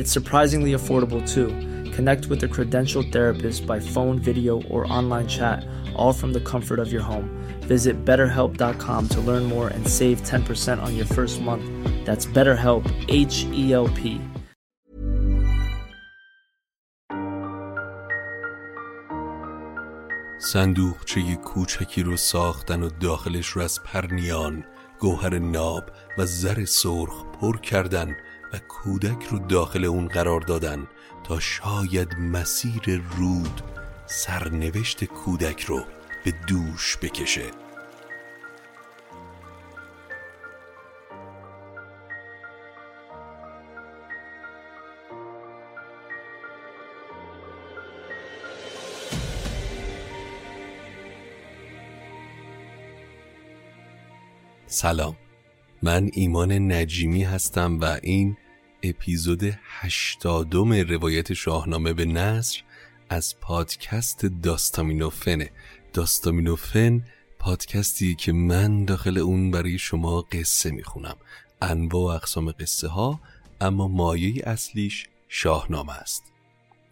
It's surprisingly affordable too. Connect with a credentialed therapist by phone, video, or online chat, all from the comfort of your home. Visit BetterHelp.com to learn more and save 10% on your first month. That's BetterHelp, H-E-L-P. صندوقچه کوچکی رو ساختن و داخلش رو از پرنیان، گوهر ناب و زر سرخ پر کردن و کودک رو داخل اون قرار دادن تا شاید مسیر رود سرنوشت کودک رو به دوش بکشه. سلام، من ایمان نجیمی هستم و این اپیزود 80 روایت شاهنامه به نثر از پادکست داستامینوفنه. داستامینوفن پادکستی که من داخل اون برای شما قصه میخونم، انواع و اقسام قصه ها، اما مایه اصلیش شاهنامه است.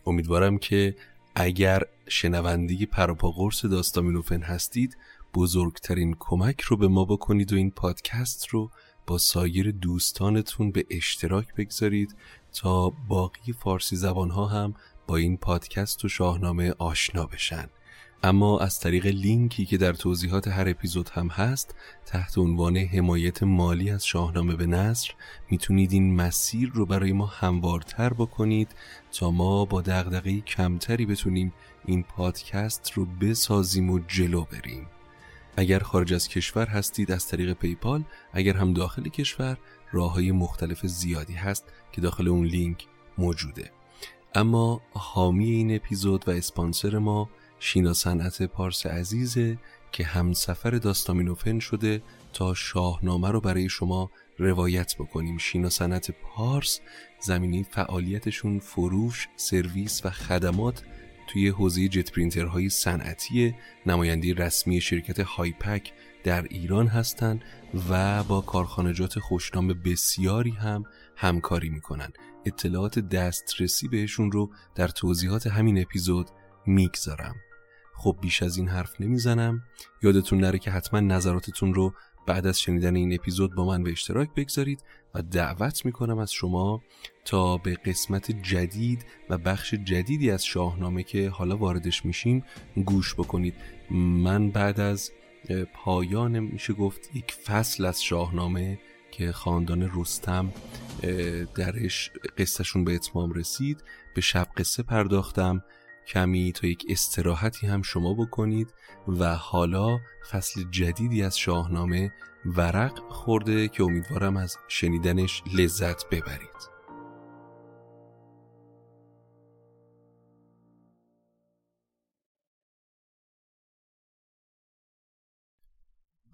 امیدوارم که اگر شنونده پروپاقرص داستامینوفن هستید بزرگترین کمک رو به ما بکنید و این پادکست رو با سایر دوستانتون به اشتراک بگذارید تا باقی فارسی زبانها هم با این پادکست و شاهنامه آشنا بشن. اما از طریق لینکی که در توضیحات هر اپیزود هم هست تحت عنوان حمایت مالی از شاهنامه به نثر میتونید این مسیر رو برای ما هموارتر بکنید تا ما با دغدغه کمتری بتونیم این پادکست رو بسازیم و جلو بریم. اگر خارج از کشور هستید از طریق پیپال، اگر هم داخل کشور راه‌های مختلف زیادی هست که داخل اون لینک موجوده. اما حامی این اپیزود و اسپانسر ما شینا صنعت پارس عزیزه که همسفر داستامینوفن شده تا شاهنامه رو برای شما روایت بکنیم. شینا صنعت پارس زمینه فعالیتشون فروش، سرویس و خدمات توی حوزه جت پرینترهای صنعتی، نماینده رسمی شرکت هایپک در ایران هستند و با کارخانجات خوشنام بسیاری هم همکاری میکنن. اطلاعات دسترسی بهشون رو در توضیحات همین اپیزود میگذارم. خب بیش از این حرف نمیزنم. یادتون نره که حتما نظراتتون رو بعد از شنیدن این اپیزود با من به اشتراک بگذارید و دعوت میکنم از شما تا به قسمت جدید و بخش جدیدی از شاهنامه که حالا واردش میشیم گوش بکنید. من بعد از پایان میشه گفت یک فصل از شاهنامه که خاندان رستم درش قصهشون به اتمام رسید به شب قصه پرداختم، کمی تا یک استراحتی هم شما بکنید و حالا فصل جدیدی از شاهنامه ورق خورده که امیدوارم از شنیدنش لذت ببرید.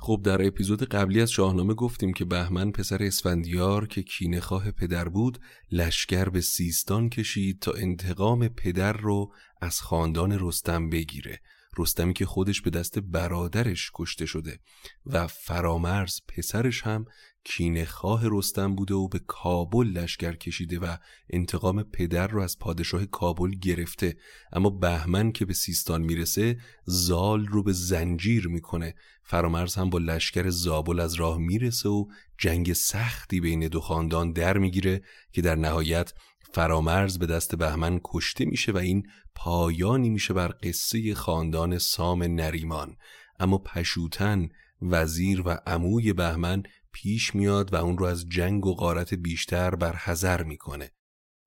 خب در اپیزود قبلی از شاهنامه گفتیم که بهمن پسر اسفندیار که کینه‌خواه پدر بود لشکر به سیستان کشید تا انتقام پدر رو از خاندان رستم بگیره. رستمی که خودش به دست برادرش کشته شده و فرامرز پسرش هم کینه خواه رستم بوده و به کابل لشکر کشیده و انتقام پدر رو از پادشاه کابل گرفته. اما بهمن که به سیستان میرسه زال رو به زنجیر میکنه. فرامرز هم با لشکر زابل از راه میرسه و جنگ سختی بین دو خاندان در میگیره که در نهایت فرامرز به دست بهمن کشته میشه و این پایانی میشه بر قصه خاندان سام نریمان. اما پشوتن وزیر و عموی بهمن پیش میاد و اون رو از جنگ و غارت بیشتر برحذر میکنه،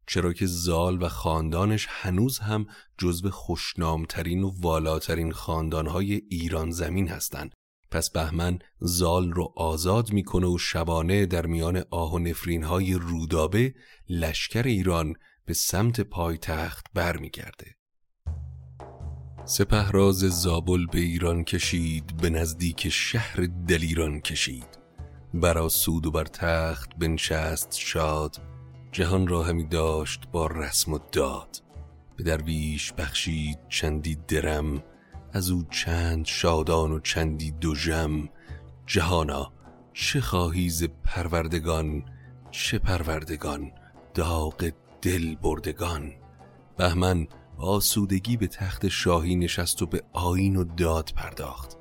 چرا که زال و خاندانش هنوز هم جزو خوشنامترین و والاترین خاندانهای ایران زمین هستند. پس بهمن زال رو آزاد میکنه و شبانه در میان آه و نفرینهای رودابه لشکر ایران به سمت پایتخت برمیگرده. سپهراز زابل به ایران کشید، به نزدیک شهر دلیران کشید. برآسود و بر تخت بنشست شاد، جهان را همی داشت با رسم و داد. به درویش بخشید چندی درم، از او چند شادان و چندی دژم. جهانا چه خواهی ز پروردگان، چه پروردگان داغ دل بردگان. بهمن آسودگی به تخت شاهی نشست و به آیین و داد پرداخت.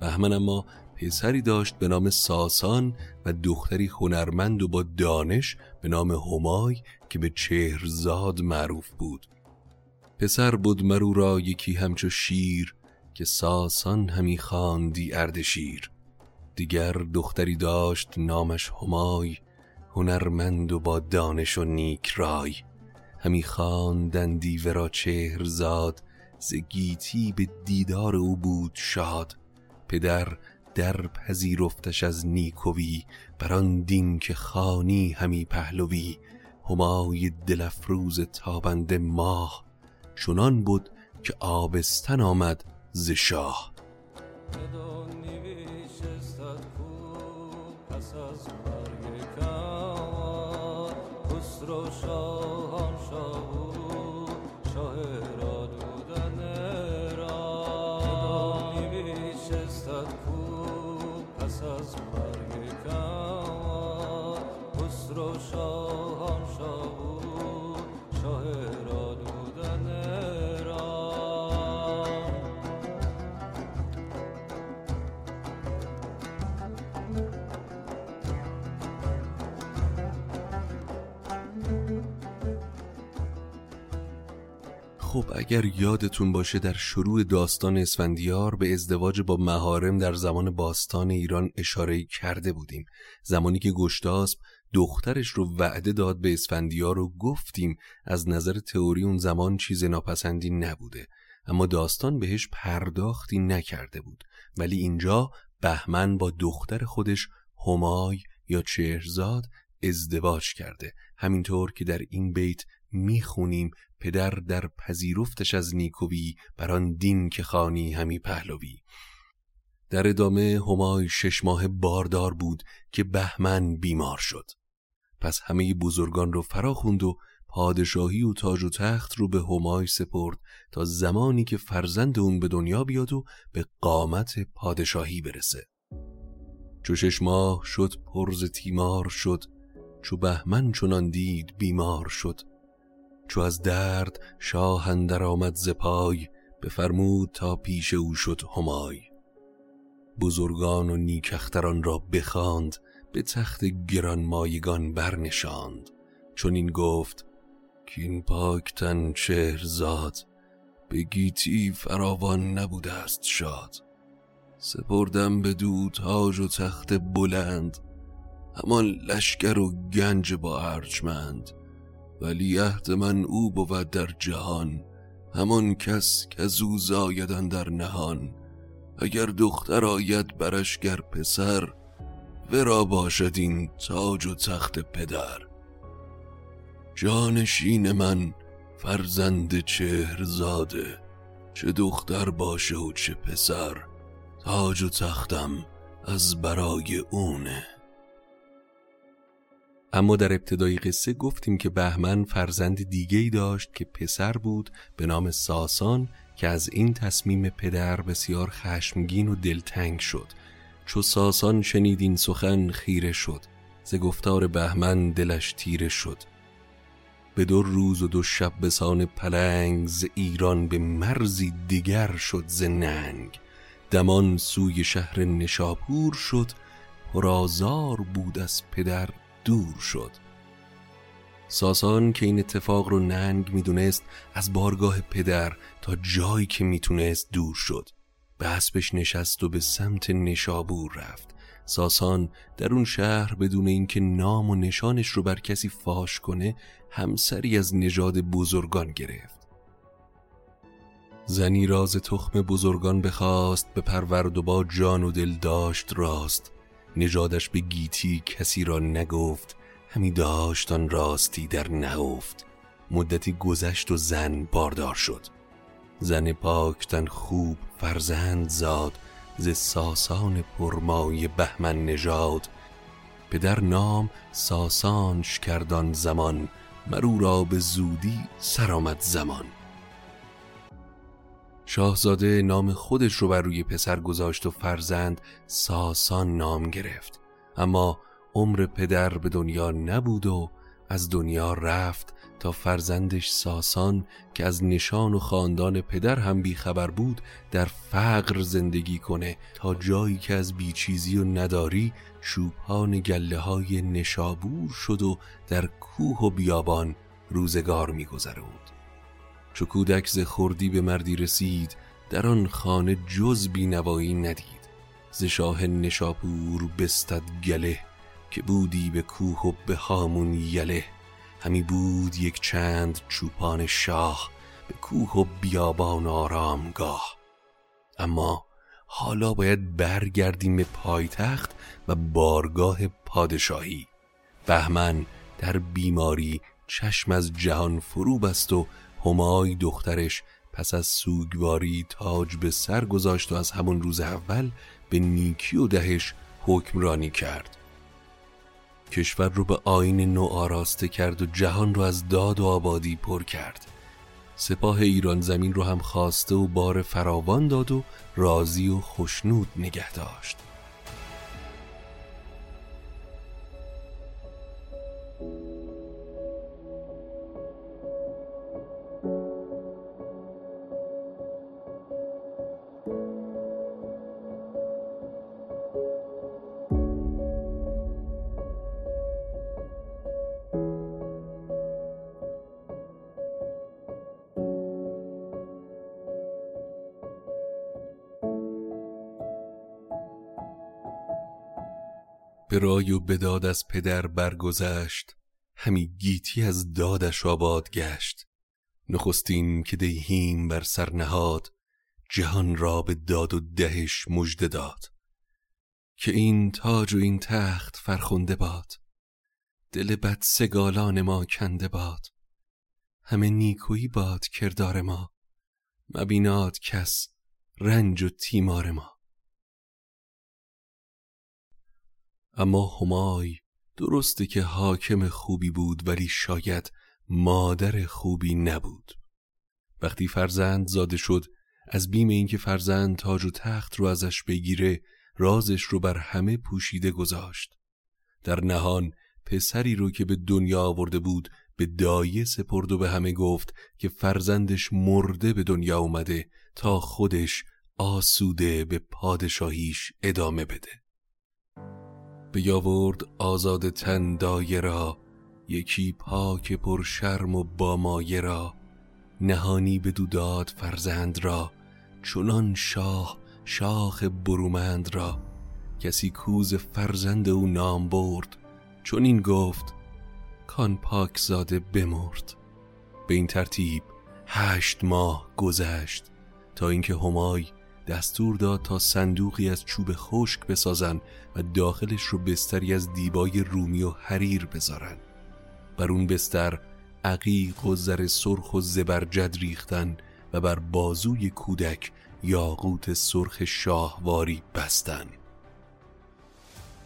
بهمن اما پسری داشت به نام ساسان و دختری هنرمند و با دانش به نام همای که به شهرزاد معروف بود. پسر بود مرو را یکی همچو شیر، که ساسان همی خواندی اردشیر. دیگر دختری داشت نامش همای، هنرمند و با دانش و نیک رای. همی خواندندی ورا شهرزاد، ز گیتی به دیدار او بود شاد. پدر در پذیرفتش از نیکوی، بر آن دین که خوانی همی پهلوی. همای دل افروز تابنده ماه، چنان بود که آبستن آمد ز شاه. خب اگر یادتون باشه در شروع داستان اسفندیار به ازدواج با محارم در زمان باستان ایران اشاره کرده بودیم. زمانی که گشتاسب دخترش رو وعده داد به اسفندیار و گفتیم از نظر تئوری اون زمان چیز ناپسندی نبوده، اما داستان بهش پرداختی نکرده بود. ولی اینجا بهمن با دختر خودش همای یا شهرزاد ازدواج کرده، همینطور که در این بیت میخونیم پدر در پذیرفتش از نیکویی، بر آن دین که خوانی همی پهلوی. در ادامه همای 6 ماه باردار بود که بهمن بیمار شد. پس همه بزرگان رو فرا خوند و پادشاهی و تاج و تخت رو به همای سپرد تا زمانی که فرزند اون به دنیا بیاد و به قامت پادشاهی برسه. چو 6 ماه شد پرز تیمار شد، چو بهمن چنان دید بیمار شد. چو از درد شاه اندر آمد ز پای، بفرمود تا پیش او شد همای. بزرگان و نیک اختران را بخواند، به تخت گرانمایگان برنشاند. چون این گفت کین پاکتن شهرزاد، به گیتی فراوان نبوده است شاد. سپردم بدو تاج و تخت بلند، همان لشکر و گنج با ارجمند. ولی عهد من او بود در جهان، همان کس که زو زایدن در نهان. اگر دختر آید برش گر پسر، ورا باشد این تاج و تخت پدر. جانشین من فرزند شهرزاده، چه دختر باشه و چه پسر. تاج و تختم از برای اونه. اما در ابتدای قصه گفتیم که بهمن فرزند دیگه‌ای داشت که پسر بود به نام ساسان که از این تصمیم پدر بسیار خشمگین و دلتنگ شد. چو ساسان شنید این سخن خیره شد، ز گفتار بهمن دلش تیره شد. به 2 روز و 2 شب بسان پلنگ، ز ایران به مرزی دیگر شد ز ننگ. دمان سوی شهر نشاپور شد، پرآزار بود از پدر دور شد. ساسان که این اتفاق رو ننگ میدونست، از بارگاه پدر تا جایی که میتونست دور شد. به اسبش نشست و به سمت نشابور رفت. ساسان در اون شهر بدون اینکه نام و نشانش رو بر کسی فاش کنه، همسری از نژاد بزرگان گرفت. زنی راز تخم بزرگان بخواست، به پرورد و با جان و دل داشت راست. نژادش به گیتی کسی را نگفت، همی داشتان راستی در نهفت. مدتی گذشت و زن باردار شد. زن پاکتن خوب فرزند زاد، ز ساسان پرمایه بهمن نژاد. پدر نام ساسانش کردان زمان، مرو را به زودی سرآمد زمان. شاهزاده نام خودش رو بر روی پسر گذاشت و فرزند ساسان نام گرفت. اما عمر پدر به دنیا نبود و از دنیا رفت تا فرزندش ساسان که از نشان و خاندان پدر هم بیخبر بود، در فقر زندگی کنه تا جایی که از بیچیزی و نداری چوپان گله های نشابور شد و در کوه و بیابان روزگار می‌گذروند. چو کودک ز خردی به مردی رسید، در آن خانه جز بینوایی ندید. ز شاه نشابور بستد گله، که بودی به کوه و به هامون یله. همی بود یک چند چوپان شاه، به کوه و بیابان آرامگاه. اما حالا باید برگردیم به پایتخت و بارگاه پادشاهی. بهمن در بیماری چشم از جهان فرو بست و همای دخترش پس از سوگواری تاج به سر گذاشت و از همون روز اول به نیکی و دهش حکمرانی کرد. کشور رو به آیین نو آراسته کرد و جهان رو از داد و آبادی پر کرد. سپاه ایران زمین رو هم خواسته و بار فراوان داد و راضی و خوشنود نگه داشت. به رای و بداد از پدر برگذشت، همی گیتی از دادش آباد گشت. نخستین که دیهیم بر سر نهاد، جهان را به داد و دهش مژده داد. که این تاج و این تخت فرخنده باد، دل بد سگالان ما کنده باد. همه نیکویی باد کردار ما، مبیناد کس رنج و تیمار ما. اما همای درسته که حاکم خوبی بود، ولی شاید مادر خوبی نبود. وقتی فرزند زاده شد، از بیم اینکه فرزند تاج و تخت رو ازش بگیره، رازش رو بر همه پوشیده گذاشت. در نهان پسری رو که به دنیا آورده بود به دایه سپرد و به همه گفت که فرزندش مرده به دنیا اومده، تا خودش آسوده به پادشاهیش ادامه بده. بیاورد آزاده تن دایه را، یکی پاک پر شرم و با مایه را. نهانی بدو داد فرزند را، چنان شاه شاخ برومند را. کسی کوز فرزند او نام برد، چون این گفت کان پاک زاده بمرد. به این ترتیب 8 ماه گذشت، تا اینکه همای دستور داد تا صندوقی از چوب خشک بسازن و داخلش رو بستری از دیبای رومی و حریر بذارن. بر اون بستر عقیق و زر سرخ و زبرجد ریختن و بر بازوی کودک یاقوت سرخ شاهواری بستن.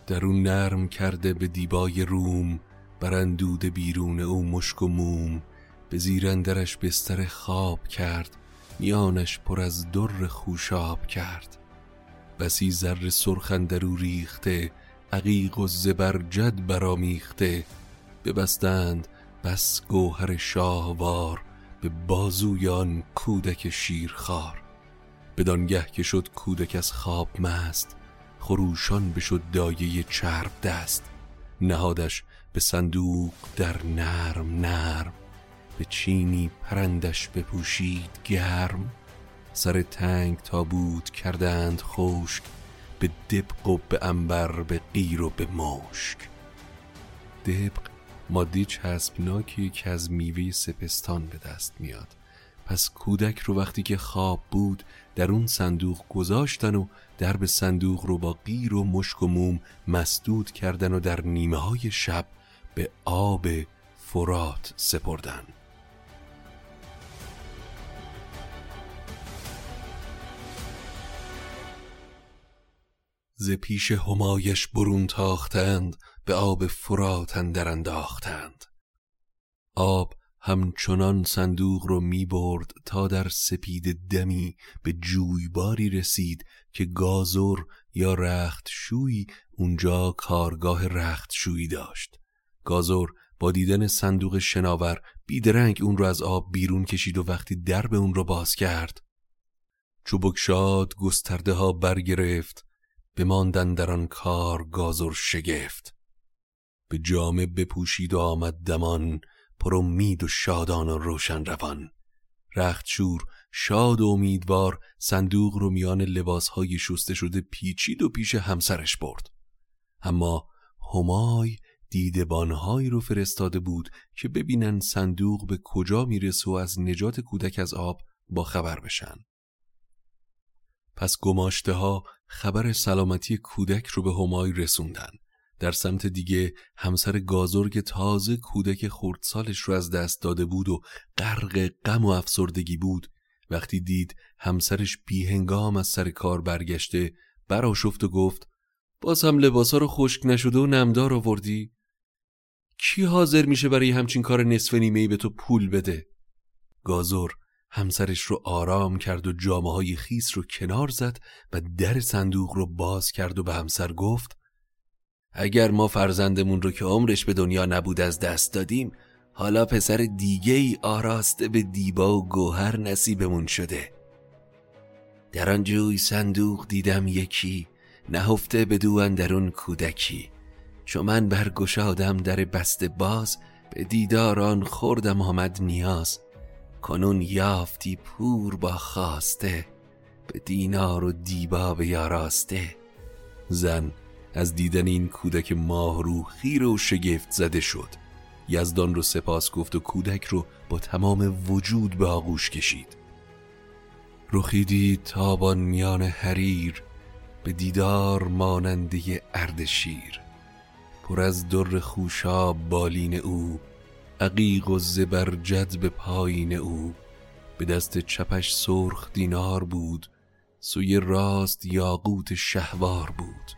درون نرم کرده به دیبای روم، برندود بیرون او مشک و موم. به زیر اندرش بستر خواب کرد، میانش پر از در خوشاب کرد. بسی زر سرخ اندرو ریخته، عقیق و زبرجد برامیخته. ببستند بس گوهر شاهوار، به بازویان کودک شیرخوار. بدانگه که شد کودک از خواب مست، خروشان بشد دایه چرب دست. نهادش به صندوق در نرم نرم، به چینی پرندش بپوشید گرم. سر تنگ تابوت کردند خشک، به دبق و به عنبر، به قیر و به مشک. دبق مادی چسبناکی که از میوه سپستان به دست میاد. پس کودک رو وقتی که خواب بود در اون صندوق گذاشتن و درب صندوق رو با قیر و مشک و موم مسدود کردن و در نیمه های شب به آب فرات سپردن. ز پیش همایش برون تاختند، به آب فرات اندر انداختند. آب همچنان صندوق رو می برد تا در سپید دمی به جویباری رسید که گازور یا رخت شوی اونجا کارگاه رخت شوی داشت. گازور با دیدن صندوق شناور بیدرنگ اون رو از آب بیرون کشید و وقتی درب اون رو باز کرد، چوبک شاد گسترده ها برگرفت. بماندن در آن کار گازور شگفت، به جامه بپوشید و آمد دمان، پر امید و شادان و روشن روان. رختشور شاد و امیدوار صندوق رو میان لباسهای شسته شده پیچید و پیش همسرش برد. اما همای دیدبانهایی رو فرستاده بود که ببینن صندوق به کجا میرسه و از نجات کودک از آب با خبر بشن. پس گماشته ها خبر سلامتی کودک رو به همای رسوندن. در سمت دیگه همسر گازور که تازه کودک خردسالش رو از دست داده بود و غرق غم و افسردگی بود، وقتی دید همسرش بیهنگام از سر کار برگشته، برآشفت و گفت: باز هم لباسا رو خشک نشده و نمدار آوردی؟ کی حاضر میشه برای همچین کار نصف نیمه‌ای به تو پول بده؟ گازور همسرش رو آرام کرد و جامه‌های خیس رو کنار زد و در صندوق رو باز کرد و به همسر گفت: اگر ما فرزندمون رو که عمرش به دنیا نبود از دست دادیم، حالا پسر دیگه ای آراسته به دیبا و گوهر نصیبمون شده. در آن جوی صندوق دیدم یکی، نهفته بدو اندرون کودکی. چو من برگشادم در بسته باز، به دیدار آن خوردم آمد نیاز. کنون یافتی پور با خواسته، به دینار و دیبا بیاراسته. زن از دیدن این کودک ماهرو خیره و شگفت زده شد. یزدان رو سپاس گفت و کودک رو با تمام وجود به آغوش کشید. رخیدی تابان میان حریر، به دیدار ماننده اردشیر. پر از در خوشاب بالین او، عقیق و زبرجد به پایین او. به دست چپش سرخ دینار بود، سوی راست یاقوت شهوار بود.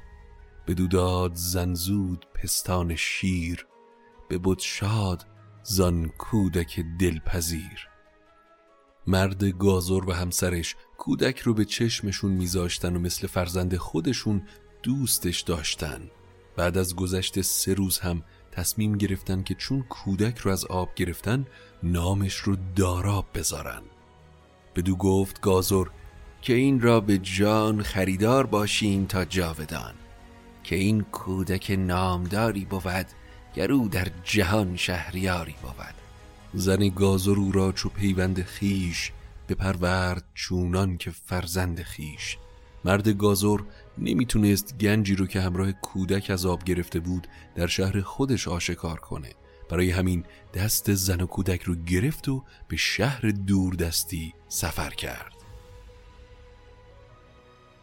بدو داد زنزود پستان شیر، به بود شاد زان کودک دلپذیر. مرد گازور و همسرش کودک رو به چشمشون میذاشتن و مثل فرزند خودشون دوستش داشتن. بعد از گذشت 3 روز هم تصمیم گرفتن که چون کودک رو از آب گرفتن، نامش رو داراب بذارن. بدو گفت گازور که این را به جان خریدار باشیم تا جاودان، که این کودک نامداری بود، گر او در جهان شهریاری بود. زن گازور او را چو پیوند خیش، بپرورد چونان که فرزند خیش. مرد گازور نمیتونست گنجی رو که همراه کودک از آب گرفته بود در شهر خودش آشکار کنه. برای همین دست زن و کودک رو گرفت و به شهر دوردستی سفر کرد.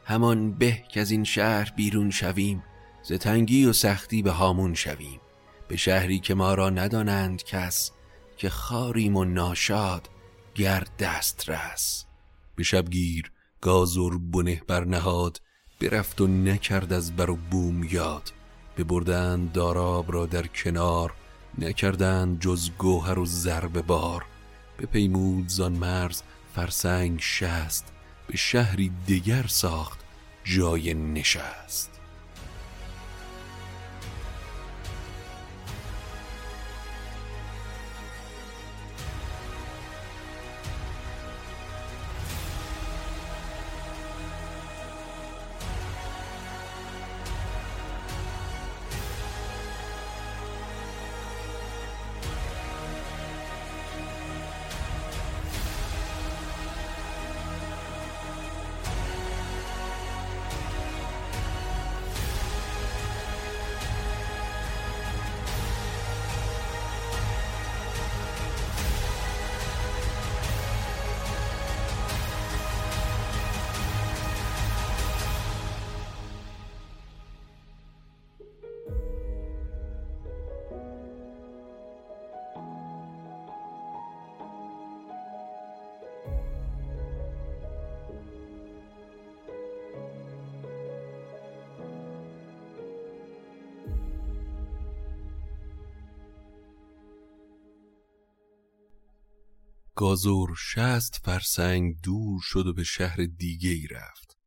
همان به که از این شهر بیرون شویم، ز تنگی و سختی به هامون شویم. به شهری که ما را ندانند کس، که خاریم و ناشاد گر دست رس. به شبگیر گازور بنه برنهاد، برفت و نکرد از بر و بوم یاد. ببردند داراب را در کنار، نکردند جز گوهر و زر به بار. به پیمود زان مرز فرسنگ شست به شهری دیگر ساخت جای نشست. گازور 60 فرسنگ دور شد و به شهر دیگه ای رفت.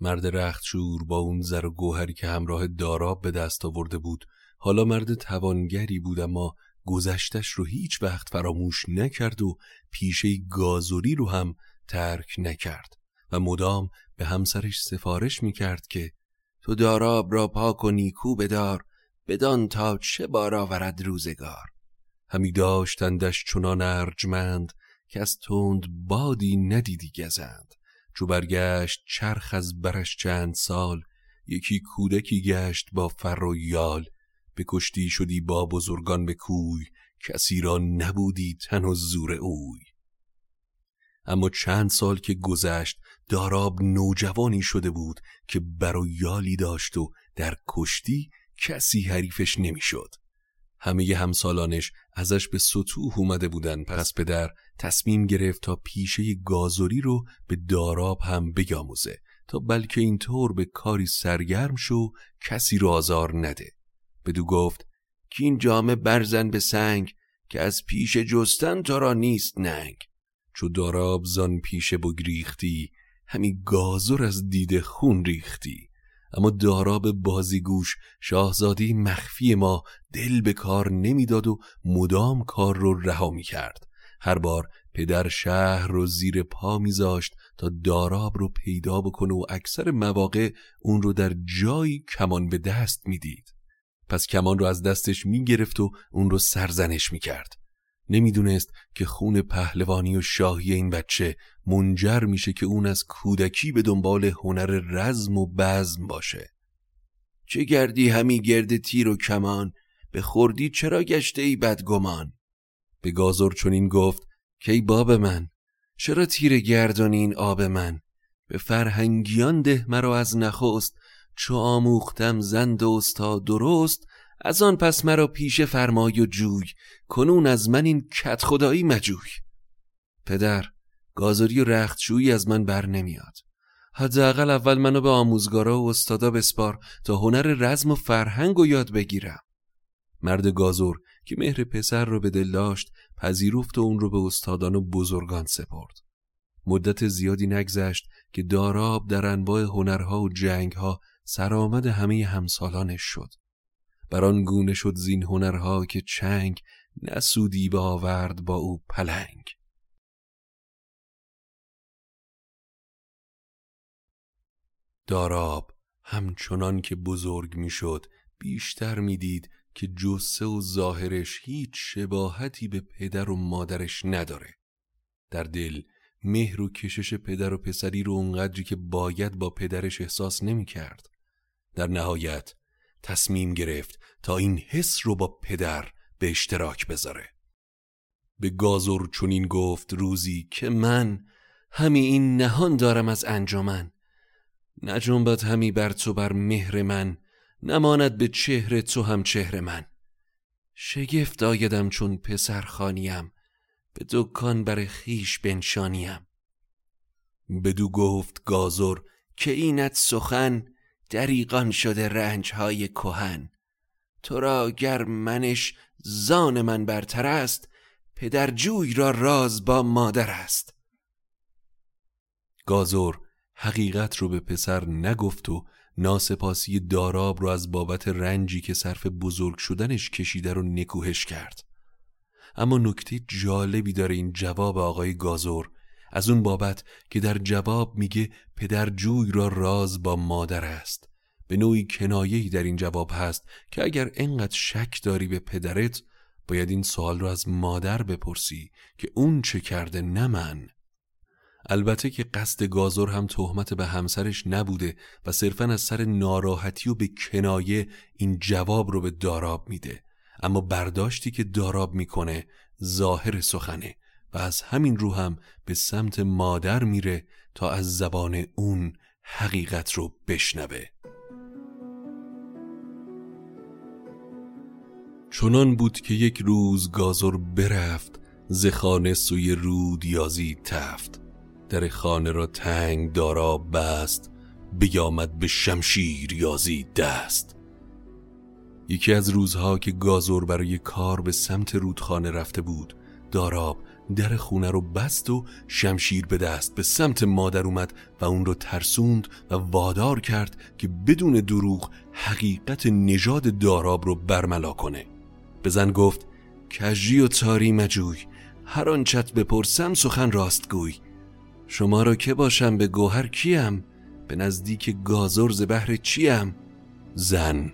مرد رختشور با اون زر و گوهری که همراه داراب به دست آورده بود، حالا مرد توانگری بود، اما گذشتش رو هیچ وقت فراموش نکرد و پیشه گازوری رو هم ترک نکرد و مدام به همسرش سفارش میکرد که تو داراب را پاک و نیکو بدار، بدان تا چه بار آورد روزگار. همی داشتندش چنان ارجمند، که از تند بادی ندیدی گزند. چو برگشت چرخ از برش چند سال، یکی کودکی گشت با فر و یال. به کشتی شدی با بزرگان به کوی، کسی را نبودی تن و زور اوی. اما چند سال که گذشت، داراب نوجوانی شده بود که بر و یالی داشت و در کشتی کسی حریفش نمیشد. همه همسالانش ازش به سطوح اومده بودن، پس پدر تصمیم گرفت تا پیشه گازوری رو به داراب هم بیاموزه تا بلکه اینطور به کاری سرگرم شو کسی رو آزار نده. بدو گفت که این جامه برزن به سنگ، که از پیشه جستن تا را نیست ننگ. چو داراب زان پیشه بگریختی، همی گازور از دیده خون ریختی. اما داراب بازیگوش شاهزادی مخفی ما دل به کار نمیداد و مدام کار رو رها می کرد. هر بار پدر شهر رو زیر پا می زاشت تا داراب رو پیدا بکنه و اکثر مواقع اون رو در جایی کمان به دست می دید. پس کمان رو از دستش می گرفت و اون رو سرزنش می کرد. نمی دونست که خون پهلوانی و شاهی این بچه منجر میشه که اون از کودکی به دنبال هنر رزم و بزم باشه. چه گردی همی گرد تیر و کمان، به خردی چرا گشته ای بدگمان؟ به گازور چنین گفت که ای باب من، چرا تیر گردانی این آب من؟ به فرهنگیان ده مرا از نخست، چو آموختم زند و استاد درست. از آن پس مرا پیشه فرمای و جوی، کنون از من این کت خدایی مجوی. پدر، گازوری و رختشویی از من بر نمیاد. حداقل اول منو به آموزگارا و استادا بسپار تا هنر رزم و فرهنگ و یاد بگیرم. مرد گازور که مهر پسر رو به دل داشت پذیرفت و اون رو به استادان و بزرگان سپرد. مدت زیادی نگذشت که داراب در انواع هنرها و جنگها سرآمد همه همسالانش شد. بران گونه شد زین هنرها که چنگ، نسودی با آورد با او پلنگ. داراب همچنان که بزرگ می شد بیشتر می دید که جسه و ظاهرش هیچ شباهتی به پدر و مادرش نداره. در دل مهر و کشش پدر و پسری رو اونقدری که باید با پدرش احساس نمی کرد. در نهایت تصمیم گرفت تا این حس رو با پدر به اشتراک بذاره. به گازور چنین گفت روزی که من همی این نهان دارم از انجامن. نجنبت همی بر تو بر مهر من، نماند به چهره تو هم چهره من. شگفت آیدم چون پسر خانیم، به دکان بر خیش بنشانیم. بدو گفت گازور که اینت سخن، دریغان شده رنجهای کهن. تو را گر منش زان من برتر است، پدر جوی را راز با مادر است. گازور حقیقت رو به پسر نگفت و ناسپاسی داراب رو از بابت رنجی که صرف بزرگ شدنش کشیده رو نکوهش کرد. اما نکته جالبی داره این جواب آقای گازور، از اون بابت که در جواب میگه پدرجوی را راز با مادر است. به نوعی کنایه‌ای در این جواب هست که اگر انقدر شک داری به پدرت باید این سوال رو از مادر بپرسی که اون چه کرده نه من. البته که قصد گازور هم تهمت به همسرش نبوده و صرفاً از سر ناراحتی و به کنایه این جواب رو به داراب میده، اما برداشتی که داراب میکنه ظاهر سخنه و از همین رو هم به سمت مادر میره تا از زبان اون حقیقت رو بشنوه. چنان بود که یک روز گازور برفت ز خانه سوی رود یازی تفت، در خانه را تنگ داراب بست، بیامد به شمشیر یازی دست. یکی از روزها که گازور برای کار به سمت رودخانه رفته بود، داراب در خونه رو بست و شمشیر به دست به سمت مادر اومد و اون رو ترسوند و وادار کرد که بدون دروغ حقیقت نژاد داراب رو برملا کنه. به زن گفت کجی و تاری مجوی، هر آنچت بپرسم سخن راست گوی. شما را که باشم به گوهر کیم، به نزدیک گازور ز بهر چیم. زن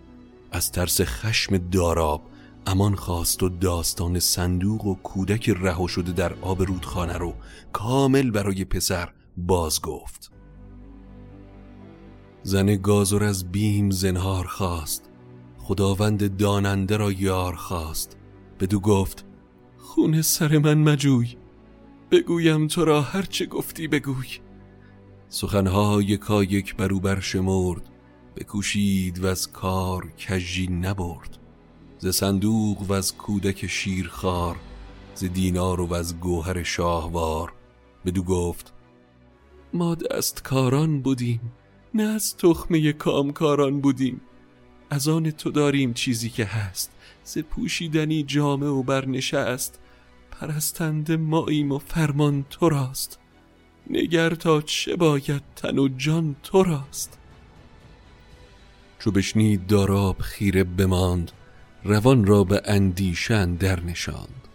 از ترس خشم داراب امان خواست و داستان صندوق و کودک رها شده در آب رودخانه رو کامل برای پسر باز گفت. زن گازور از بیم زنهار خواست، خداوند داننده را یار خواست. بدو گفت خون سر من مجوی، بگویم تو را هر چه گفتی بگوی. سخنها یکا یک برو برشمرد، بکوشید و از کار کجی نبرد. ز صندوق و از کودک شیرخوار، ز دینار و از گوهر شاهوار. بدو گفت ما دستکاران بودیم، نه از تخمه کامکاران بودیم. از آن تو داریم چیزی که هست، ز پوشیدنی جامه و برنشست. پرستنده ماییم و فرمان تو راست، نگر تا چه باید تن و جان تو راست. چو بشنید داراب خیره بماند، روان را به اندیشه در نشاند.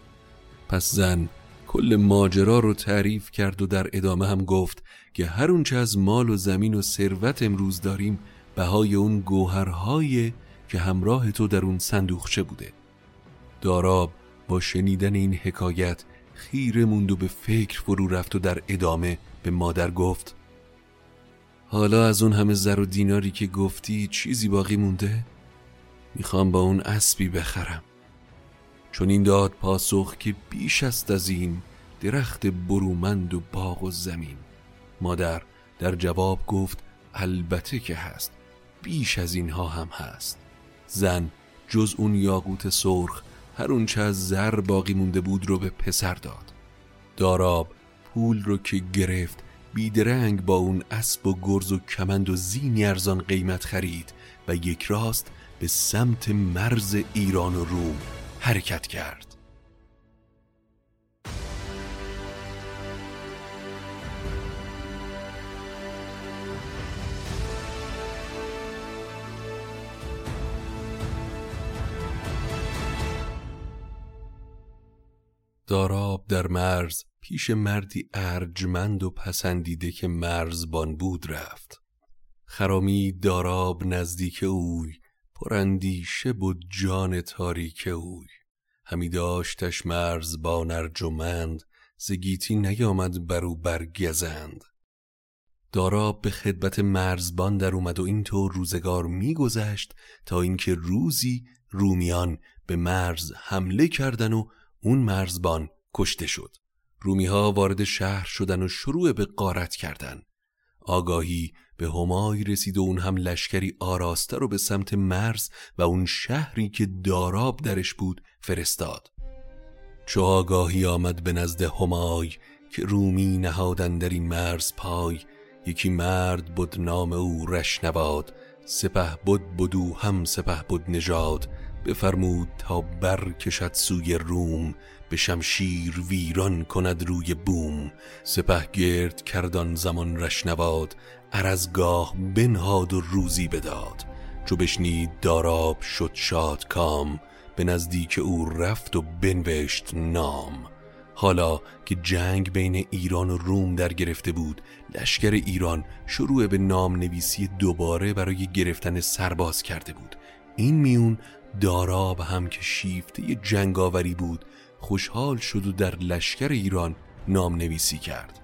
پس زن کل ماجرا رو تعریف کرد و در ادامه هم گفت که هر اونچه از مال و زمین و ثروت امروز داریم بهای اون گوهرهای که همراه تو در اون صندوقچه بوده. داراب با شنیدن این حکایت خیره موند و به فکر فرو رفت و در ادامه به مادر گفت حالا از اون همه زر و دیناری که گفتی چیزی باقی مونده؟ میخوام با اون اسبی بخرم. چون این داد پاسخ که بیش است از این درخت برومند و باغ و زمین. مادر در جواب گفت البته که هست، بیش از اینها هم هست. زن جز اون یاقوت سرخ هر اونچه از زر باقی مونده بود رو به پسر داد. داراب پول رو که گرفت بیدرنگ با اون اسب و گرز و کمند و زینی ارزان قیمت خرید و یک راست به سمت مرز ایران و روم حرکت کرد. داراب در مرز پیش مردی ارجمند و پسندیده که مرزبان بود رفت. خرامی داراب نزدیک اوی، پرندیشه بود جان تاریک اوی. همی داشتش مرزبان ارجمند، ز گیتی نیامد برو برگزند. داراب به خدمت مرزبان در اومد و اینطور روزگار میگذشت تا اینکه روزی رومیان به مرز حمله کردن و اون مرزبان کشته شد. رومی‌ها وارد شهر شدن و شروع به غارت کردن. آگاهی به همای رسید و اون هم لشکری آراسته رو به سمت مرز و اون شهری که داراب درش بود فرستاد. چو آگاهی آمد به نزد همای که رومی نهادن در این مرز پای. یکی مرد بود نام او رشنواد، سپه بود او هم سپه بود نژاد. بفرمود تا برکشد سوی روم، به شمشیر ویران کند روی بوم. سپه گرد کردان زمان رشنواد، عرزگاه بنهاد و روزی بداد. چو بشنید داراب شد شادکام، به نزدیک او رفت و بنوشت نام. حالا که جنگ بین ایران و روم در گرفته بود، لشکر ایران شروع به نام نویسی دوباره برای گرفتن سرباز کرده بود. این میون داراب هم که شیفته ی جنگاوری بود، خوشحال شد و در لشکر ایران نام نویسی کرد.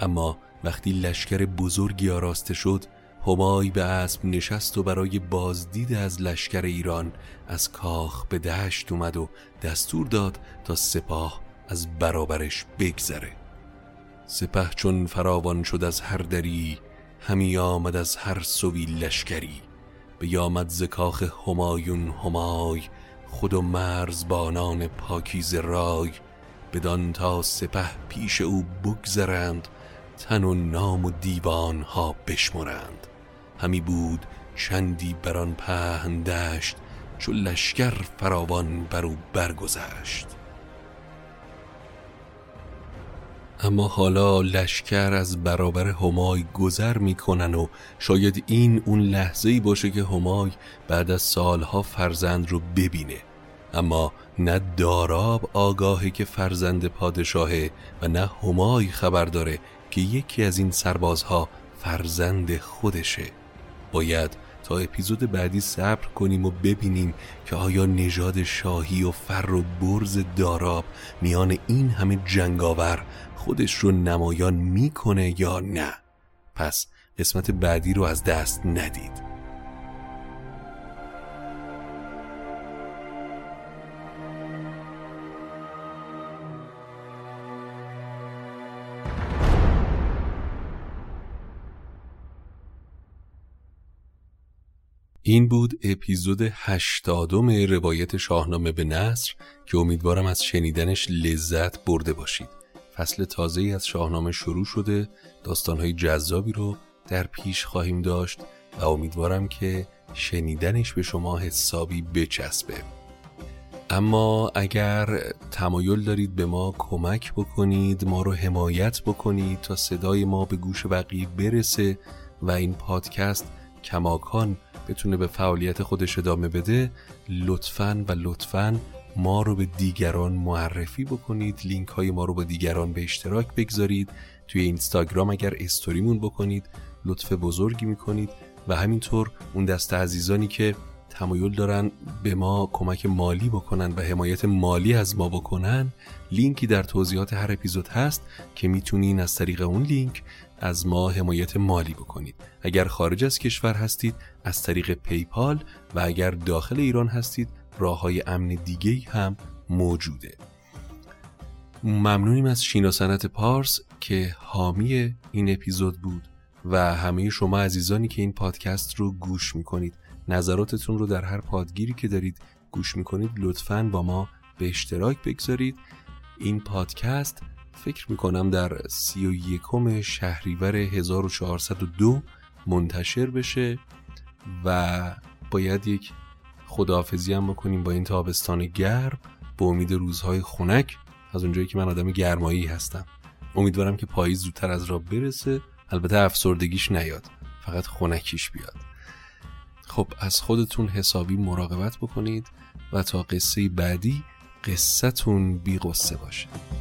اما وقتی لشکر بزرگی آراسته شد، همای به اسب نشست و برای بازدید از لشکر ایران از کاخ به دشت اومد و دستور داد تا سپاه از برابرش بگذره. سپه چون فراوان شد از هر دری، همی آمد از هر سوی لشکری. بیامد ز کاخ همایون همای، خود و مرزبانان پاکیز رای. بدان تا سپه پیش او بگذرند، تن و نام و دیوان ها بشمرند. همی بود چندی بران پهن دشت، چو لشکر فراوان برو برگذشت. اما حالا لشکر از برابر همای گذر میکنن و شاید این اون لحظه‌ای باشه که همای بعد از سالها فرزند رو ببینه. اما نه داراب آگاهه که فرزند پادشاهه و نه همای خبر داره که یکی از این سربازها فرزند خودشه. باید تا اپیزود بعدی صبر کنیم و ببینیم که آیا نژاد شاهی و فر و برز داراب میان این همه جنگاور خودش رو نمایان میکنه یا نه. پس قسمت بعدی رو از دست ندید. این بود اپیزود 80 روایت شاهنامه به نثر که امیدوارم از شنیدنش لذت برده باشید. فصل تازه‌ای از شاهنامه شروع شده، داستان‌های جذابی رو در پیش خواهیم داشت و امیدوارم که شنیدنش به شما حسابی بچسبه. اما اگر تمایل دارید به ما کمک بکنید، ما رو حمایت بکنید تا صدای ما به گوش بقیه برسه و این پادکست کماکان بتونه به فعالیت خودش ادامه بده، لطفاً ما رو به دیگران معرفی بکنید، لینک های ما رو با دیگران به اشتراک بگذارید، توی اینستاگرام اگر استوریمون بکنید لطف بزرگی میکنید و همینطور اون دسته عزیزانی که تمایل دارن به ما کمک مالی بکنن و حمایت مالی از ما بکنن، لینکی در توضیحات هر اپیزود هست که میتونین از طریق اون لینک از ما حمایت مالی بکنید. اگر خارج از کشور هستید از طریق پیپال و اگر داخل ایران هستید راه‌های امن دیگه‌ای هم موجوده. ممنونیم از شینا سنت پارس که حامی این اپیزود بود و همه شما عزیزانی که این پادکست رو گوش میکنید. نظراتتون رو در هر پادگیری که دارید گوش میکنید لطفاً با ما به اشتراک بگذارید. این پادکست فکر میکنم در 31 شهریور 1402 منتشر بشه و باید یک خداحافظی هم بکنیم با این تابستان گرم با امید روزهای خنک، از اونجایی که من آدم گرمایی هستم. امیدوارم که پاییز زودتر از راه برسه، البته افسردگیش نیاد، فقط خنکیش بیاد. خب از خودتون حسابی مراقبت بکنید و تا قصه بعدی قصه‌تون بی قصه باشه.